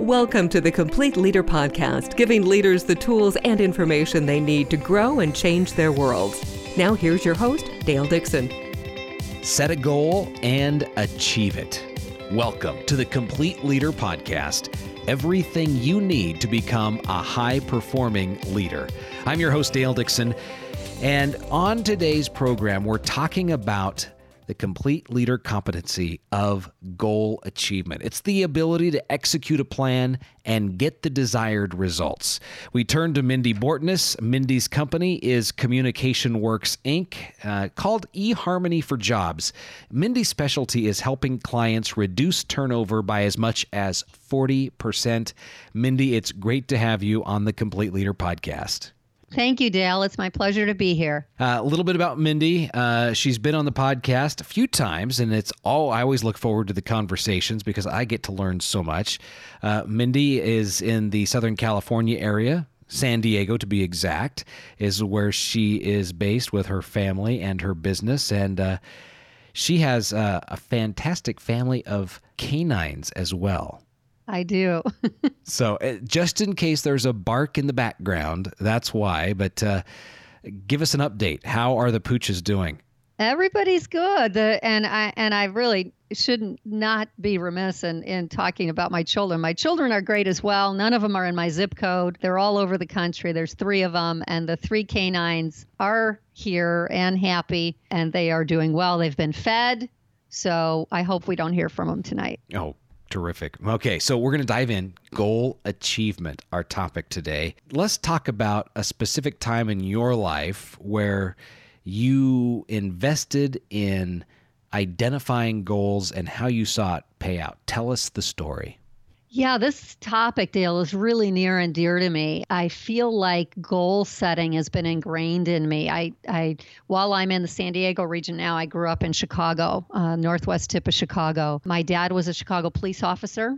Welcome to the Complete Leader Podcast, giving leaders the tools and information they need to grow and change their worlds. Now here's your host, Dale Dixon. Set a goal and achieve it. Welcome to the Complete Leader Podcast, everything you need to become a high-performing leader. I'm your host, Dale Dixon, and on today's program, we're talking about the complete leader competency of goal achievement. It's the ability to execute a plan and get the desired results. We turn to Mindy Bortness. Mindy's company is Communication Works, Inc., called eHarmony for Jobs. Mindy's specialty is helping clients reduce turnover by as much as 40%. Mindy, it's great to have you on the Complete Leader Podcast. Thank you, Dale. It's my pleasure to be here. A little bit about Mindy. She's been on the podcast a few times, and I always look forward to the conversations because I get to learn so much. Mindy is in the Southern California area. San Diego, to be exact, is where she is based with her family and her business. And she has a fantastic family of canines as well. I do. So just in case there's a bark in the background, that's why. But give us an update. How are the pooches doing? Everybody's good. And I really shouldn't not be remiss in talking about my children. My children are great as well. None of them are in my zip code. They're all over the country. There's three of them. And the three canines are here and happy. And they are doing well. They've been fed. So I hope we don't hear from them tonight. Oh, terrific. Okay, so we're going to dive in. Goal achievement, our topic today. Let's talk about a specific time in your life where you invested in identifying goals and how you saw it pay out. Tell us the story. Yeah, this topic, Dale, is really near and dear to me. I feel like goal setting has been ingrained in me. I while I'm in the San Diego region now, I grew up in Chicago, northwest tip of Chicago. My dad was a Chicago police officer,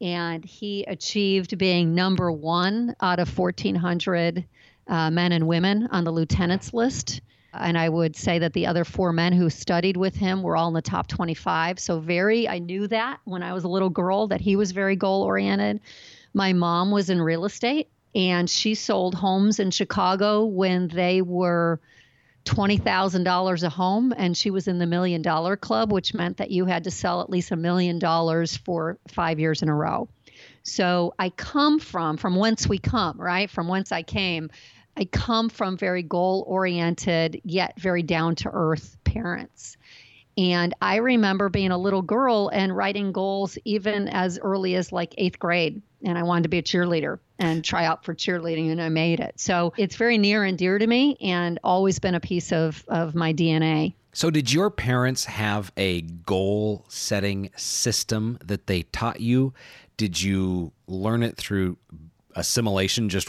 and he achieved being number one out of 1,400 men and women on the lieutenants list. And I would say that the other four men who studied with him were all in the top 25. So I knew that when I was a little girl, that he was very goal-oriented. My mom was in real estate, and she sold homes in Chicago when they were $20,000 a home, and she was in the $1 million club, which meant that you had to sell at least $1 million for 5 years in a row. So I come from whence we come, right? From whence I came. I come from very goal-oriented, yet very down-to-earth parents. And I remember being a little girl and writing goals even as early as like 8th grade. And I wanted to be a cheerleader and try out for cheerleading, and I made it. So it's very near and dear to me and always been a piece of my DNA. So did your parents have a goal-setting system that they taught you? Did you learn it through assimilation, just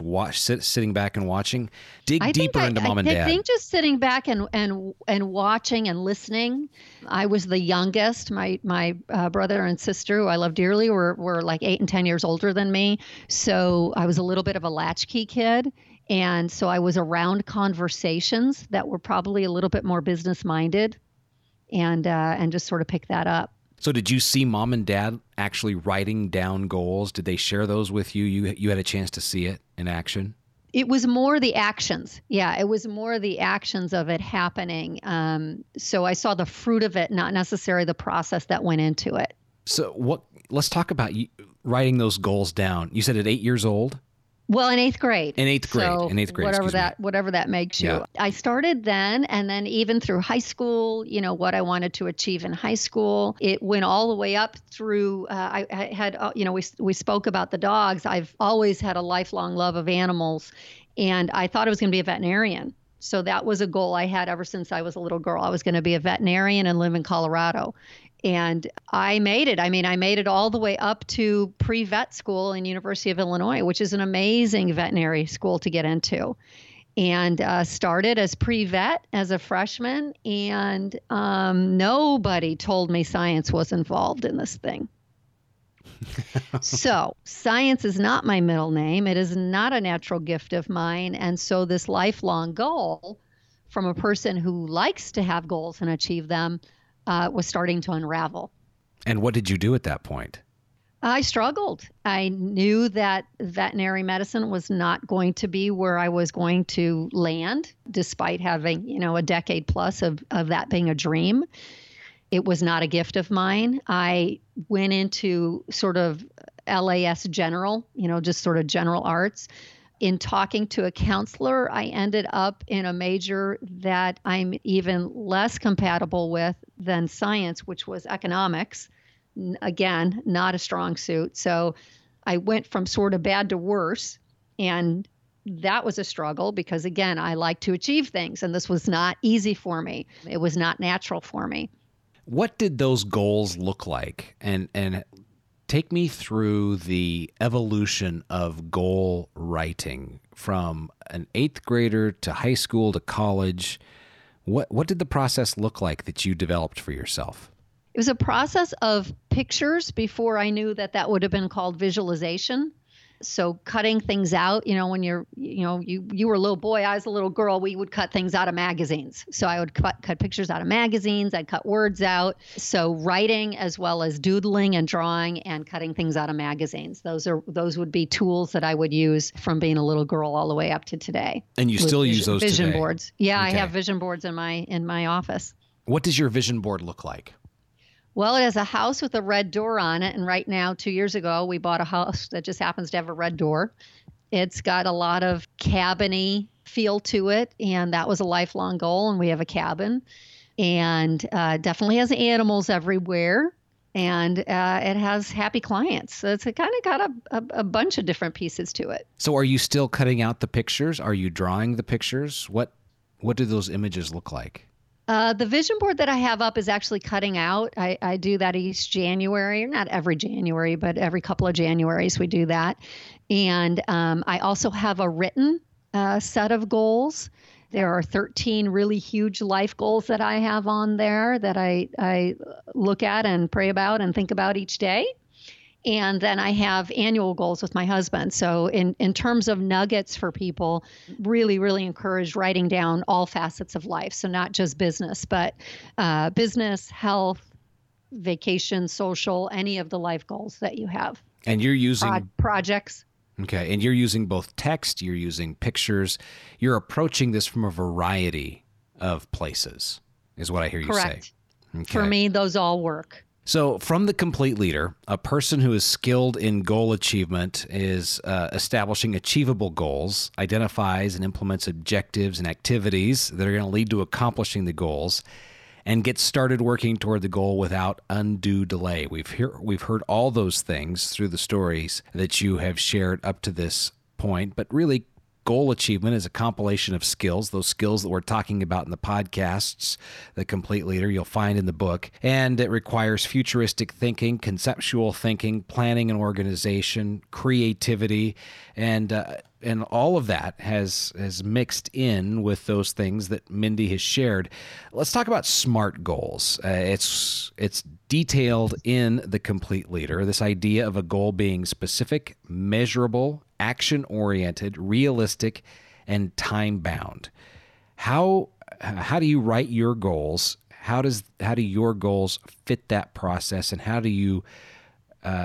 sitting back and watching? Dig deeper into mom and dad. I think just sitting back and watching and listening. I was the youngest. My brother and sister, who I love dearly, were like 8 and 10 years older than me. So I was a little bit of a latchkey kid. And so I was around conversations that were probably a little bit more business minded and just sort of pick that up. So did you see mom and dad actually writing down goals? Did they share those with you? You had a chance to see it in action? It was more the actions. Yeah, it was more the actions of it happening. So I saw the fruit of it, not necessarily the process that went into it. So let's talk about writing those goals down. You said at 8 years old? Well, in 8th grade. Whatever that makes you. Yeah. I started then, and then even through high school, you know, what I wanted to achieve in high school. It went all the way up through, we spoke about the dogs. I've always had a lifelong love of animals, and I thought I was going to be a veterinarian. So that was a goal I had ever since I was a little girl. I was going to be a veterinarian and live in Colorado. And I made it. I mean, I made it all the way up to pre-vet school in University of Illinois, which is an amazing veterinary school to get into. And started as pre-vet as a freshman. And nobody told me science was involved in this thing. So science is not my middle name. It is not a natural gift of mine. And so this lifelong goal from a person who likes to have goals and achieve them was starting to unravel. And what did you do at that point? I struggled. I knew that veterinary medicine was not going to be where I was going to land, despite having, a decade plus of that being a dream. It was not a gift of mine. I went into sort of LAS general, just sort of general arts. In talking to a counselor, I ended up in a major that I'm even less compatible with than science, which was economics. Again, not a strong suit. So I went from sort of bad to worse. And that was a struggle because, again, I like to achieve things. And this was not easy for me. It was not natural for me. What did those goals look like? And take me through the evolution of goal writing from an eighth grader to high school to college. What did the process look like that you developed for yourself? It was a process of pictures before I knew that would have been called visualization. So cutting things out, when you were a little boy, I was a little girl, we would cut things out of magazines. So I would cut pictures out of magazines. I'd cut words out. So writing as well as doodling and drawing and cutting things out of magazines. Those would be tools that I would use from being a little girl all the way up to today. And you still use those vision today? Boards. Yeah, okay. I have vision boards in my office. What does your vision board look like? Well, it has a house with a red door on it. And right now, 2 years ago, we bought a house that just happens to have a red door. It's got a lot of cabin-y feel to it. And that was a lifelong goal. And we have a cabin. And definitely has animals everywhere. And it has happy clients. So it's kind of got a bunch of different pieces to it. So are you still cutting out the pictures? Are you drawing the pictures? What do those images look like? The vision board that I have up is actually cutting out. I do that each January, or not every January, but every couple of Januaries we do that. And I also have a written set of goals. There are 13 really huge life goals that I have on there that I look at and pray about and think about each day. And then I have annual goals with my husband. So in terms of nuggets for people, really, really encourage writing down all facets of life. So not just business, but business, health, vacation, social, any of the life goals that you have. And you're using... projects. Okay. And you're using both text, you're using pictures. You're approaching this from a variety of places, is what I hear you Correct. Say. Okay. For me, those all work. So from The Complete Leader, a person who is skilled in goal achievement is establishing achievable goals, identifies and implements objectives and activities that are going to lead to accomplishing the goals, and gets started working toward the goal without undue delay. We've heard all those things through the stories that you have shared up to this point, but really goal achievement is a compilation of skills, those skills that we're talking about in the podcasts, The Complete Leader, you'll find in the book. And it requires futuristic thinking, conceptual thinking, planning and organization, creativity, and all of that has mixed in with those things that Mindy has shared. Let's talk about SMART goals. It's detailed in The Complete Leader, this idea of a goal being specific, measurable, action-oriented, realistic, and time-bound. How do you write your goals? How do your goals fit that process? And how do you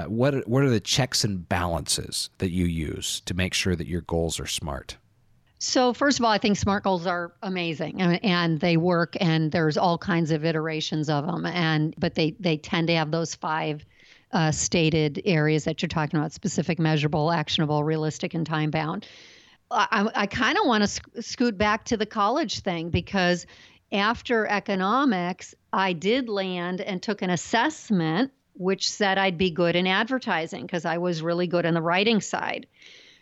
what are the checks and balances that you use to make sure that your goals are SMART? So first of all, I think SMART goals are amazing and they work, and there's all kinds of iterations of them. But they tend to have those five stated areas that you're talking about: specific, measurable, actionable, realistic, and time-bound. I kind of want to scoot back to the college thing, because after economics, I did land and took an assessment which said I'd be good in advertising because I was really good on the writing side.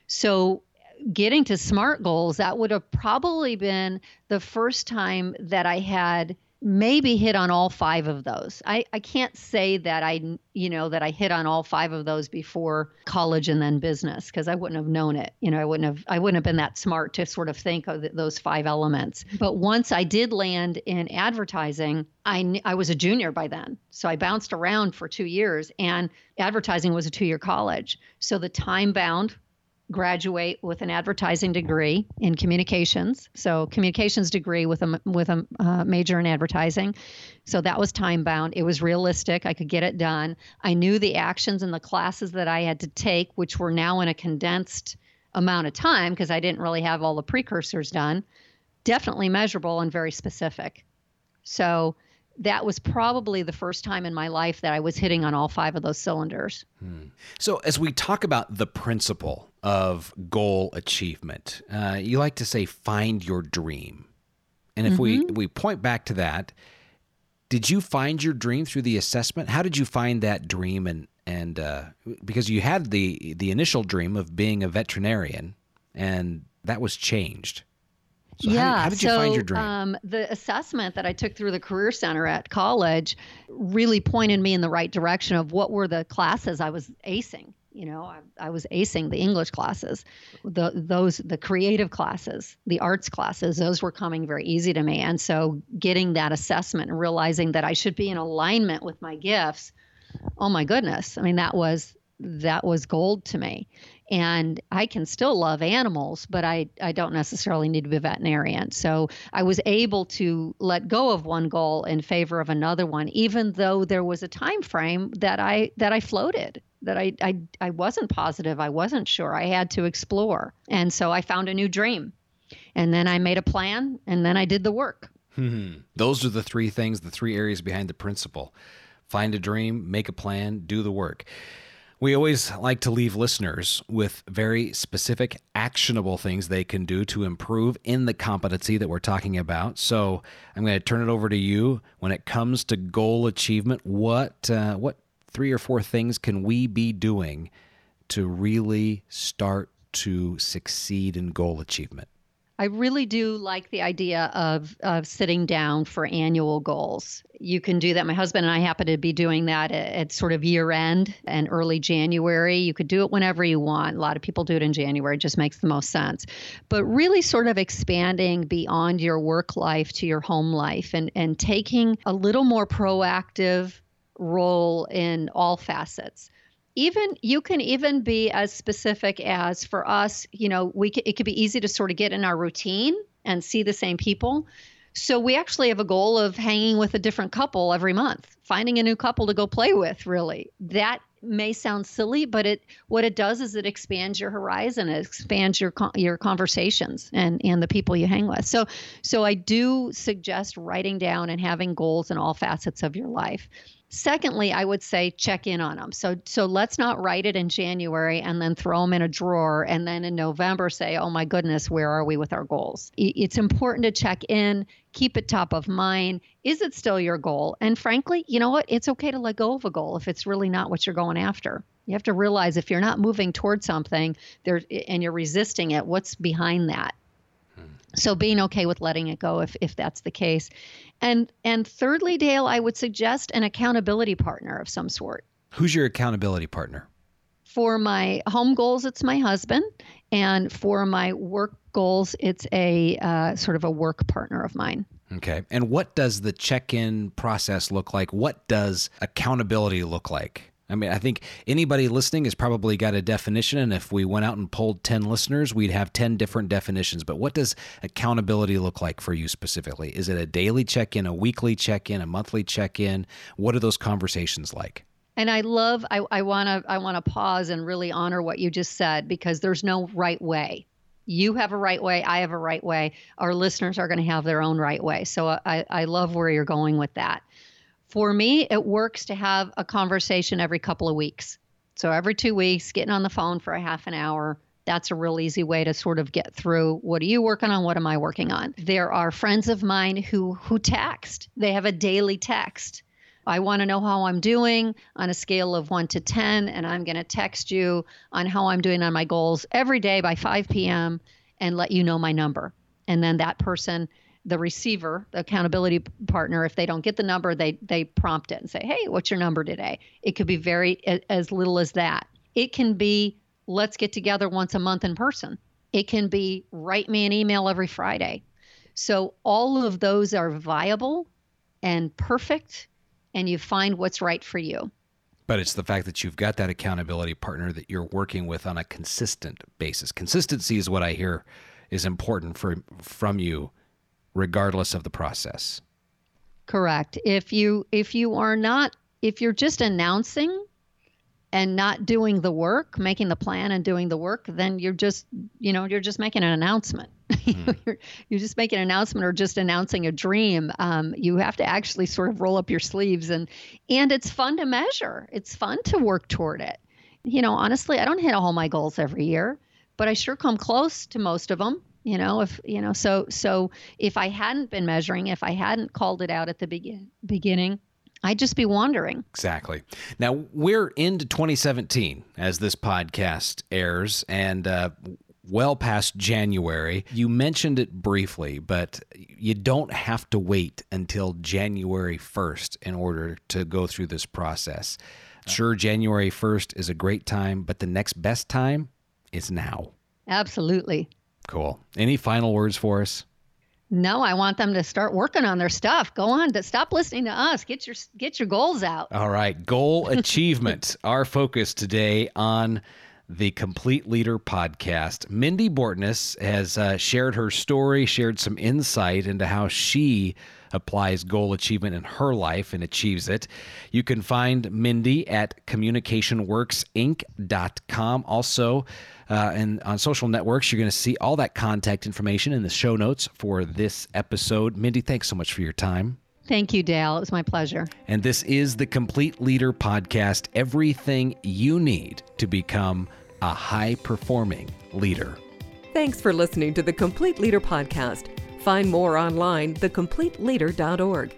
So getting to SMART goals, that would have probably been the first time that I had maybe hit on all five of those. I can't say that I hit on all five of those before college and then business, because I wouldn't have known it. I wouldn't have been that smart to sort of think of those five elements. But once I did land in advertising, I was a junior by then. So I bounced around for 2 years, and advertising was a 2-year college. So the time bound graduate with an advertising degree in communications. So communications degree with a major in advertising. So that was time bound. It was realistic. I could get it done. I knew the actions and the classes that I had to take, which were now in a condensed amount of time because I didn't really have all the precursors done. Definitely measurable and very specific. So that was probably the first time in my life that I was hitting on all five of those cylinders. So as we talk about the principle of goal achievement, you like to say, find your dream. And if we point back to that, did you find your dream through the assessment? How did you find that dream? And because you had the initial dream of being a veterinarian, and that was changed. So how did you find your dream? The assessment that I took through the Career Center at college really pointed me in the right direction of what were the classes I was acing. You know, I was acing the English classes, the creative classes, the arts classes. Those were coming very easy to me. And so getting that assessment and realizing that I should be in alignment with my gifts, oh my goodness. I mean, that was gold to me. And I can still love animals, but I don't necessarily need to be a veterinarian. So I was able to let go of one goal in favor of another one, even though there was a time frame that I floated, that I wasn't positive, I wasn't sure, I had to explore. And so I found a new dream. And then I made a plan, and then I did the work. Those are the three things, the three areas behind the principle. Find a dream, make a plan, do the work. We always like to leave listeners with very specific, actionable things they can do to improve in the competency that we're talking about. So I'm going to turn it over to you. When it comes to goal achievement, what three or four things can we be doing to really start to succeed in goal achievement? I really do like the idea of sitting down for annual goals. You can do that. My husband and I happen to be doing that at sort of year end and early January. You could do it whenever you want. A lot of people do it in January. It just makes the most sense. But really sort of expanding beyond your work life to your home life and taking a little more proactive role in all facets. Even you can even be as specific as for us, you know, it could be easy to sort of get in our routine and see the same people. So we actually have a goal of hanging with a different couple every month, finding a new couple to go play with, really. That may sound silly, but what it does is it expands your horizon, it expands your conversations and the people you hang with. So I do suggest writing down and having goals in all facets of your life. Secondly, I would say check in on them. So let's not write it in January and then throw them in a drawer and then in November say, oh my goodness, where are we with our goals? It's important to check in, keep it top of mind. Is it still your goal? And frankly, you know what? It's okay to let go of a goal if it's really not what you're going after. You have to realize if you're not moving toward something there and you're resisting it, what's behind that? So being okay with letting it go if that's the case. And thirdly, Dale, I would suggest an accountability partner of some sort. Who's your accountability partner? For my home goals, it's my husband. And for my work goals, it's a sort of a work partner of mine. Okay. And what does the check-in process look like? What does accountability look like? I mean, I think anybody listening has probably got a definition, and if we went out and polled 10 listeners, we'd have 10 different definitions. But what does accountability look like for you specifically? Is it a daily check-in, a weekly check-in, a monthly check-in? What are those conversations like? And I want to pause and really honor what you just said, because there's no right way. You have a right way. I have a right way. Our listeners are going to have their own right way. So I love where you're going with that. For me, it works to have a conversation every couple of weeks. So every 2 weeks, getting on the phone for a half an hour, that's a real easy way to sort of get through. What are you working on? What am I working on? There are friends of mine who text. They have a daily text. I want to know how I'm doing on a scale of 1 to 10, and I'm going to text you on how I'm doing on my goals every day by 5 p.m. and let you know my number. And then that person, the receiver, the accountability partner, if they don't get the number, they prompt it and say, hey, what's your number today? It could be very as little as that. It can be, let's get together once a month in person. It can be, write me an email every Friday. So all of those are viable and perfect, and you find what's right for you. But it's the fact that you've got that accountability partner that you're working with on a consistent basis. Consistency is what I hear is important from you, regardless of the process. Correct. If you're just announcing and not doing the work, making the plan and doing the work, then you're just making an announcement. You're just making an announcement or just announcing a dream. You have to actually sort of roll up your sleeves, and it's fun to measure. It's fun to work toward it. You know, honestly, I don't hit all my goals every year, but I sure come close to most of them. You know, so if I hadn't been measuring, if I hadn't called it out at the beginning, I'd just be wandering. Exactly. Now, we're into 2017 as this podcast airs, and well past January. You mentioned it briefly, but you don't have to wait until January 1st in order to go through this process. Sure, January 1st is a great time, but the next best time is now. Absolutely. Cool. Any final words for us? No, I want them to start working on their stuff. Go on, stop listening to us. Get your goals out. All right. Goal achievement. Our focus today on the Complete Leader podcast. Mindy Bortness has shared her story, shared some insight into how she applies goal achievement in her life and achieves it. You can find Mindy at communicationworksinc.com. Also, and on social networks, you're going to see all that contact information in the show notes for this episode. Mindy, thanks so much for your time. Thank you, Dale. It was my pleasure. And this is the Complete Leader Podcast, everything you need to become a high-performing leader. Thanks for listening to the Complete Leader Podcast. Find more online, thecompleteleader.org.